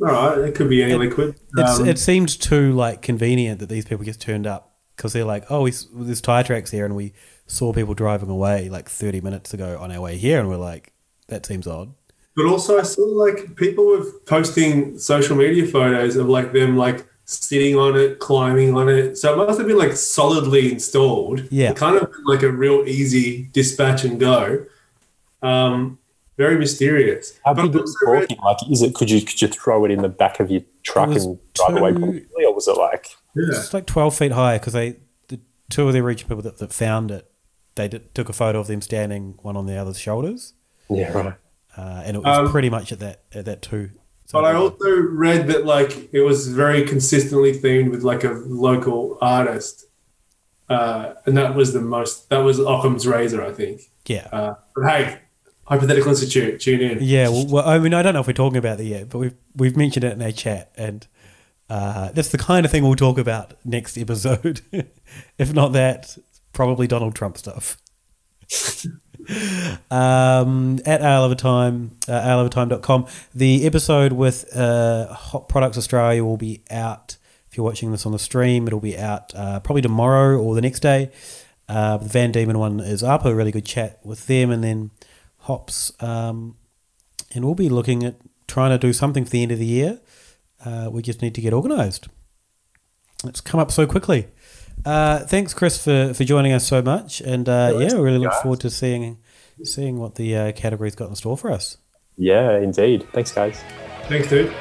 All right, it could be any liquid. Um, it seemed too like convenient that these people just turned up because they're like, oh, we, there's tire tracks here, and we saw people driving away like thirty minutes ago on our way here, and we're like, that seems odd. But also I saw like people were posting social media photos of like them like sitting on it, climbing on it. So it must have been like solidly installed. Yeah. It kind of like a real easy dispatch and go. Um, very mysterious. How big was it talking? Like is it could you could you throw it in the back of your truck and drive away completely, or was it like yeah. It's like twelve feet high because they the two of their region people that, that found it, they did, took a photo of them standing one on the other's shoulders. Yeah, right. Uh, and it was um, pretty much at that at that too. So but I also read that like it was very consistently themed with like a local artist, uh, and that was the most. That was Occam's Razor, I think. Yeah. Uh, but hey, Hypothetical Institute, tune in. Yeah. Well, well, I mean, I don't know if we're talking about it yet, but we've we've mentioned it in our chat, and uh, that's the kind of thing we'll talk about next episode. If not that, probably Donald Trump stuff. Um, at Ale of a Time, uh, ale of a time dot com. The episode with uh, Hot Products Australia will be out. If you're watching this on the stream, it'll be out uh, probably tomorrow or the next day. Uh, the Van Diemen one is up, a really good chat with them, and then Hops. Um, and we'll be looking at trying to do something for the end of the year. Uh, we just need to get organised. It's come up so quickly. Uh, thanks, Chris, for, for joining us so much, and uh, no, yeah, we really look guys. forward to seeing seeing what the uh, category's got in store for us. Yeah, indeed. Thanks, guys. Thanks, dude.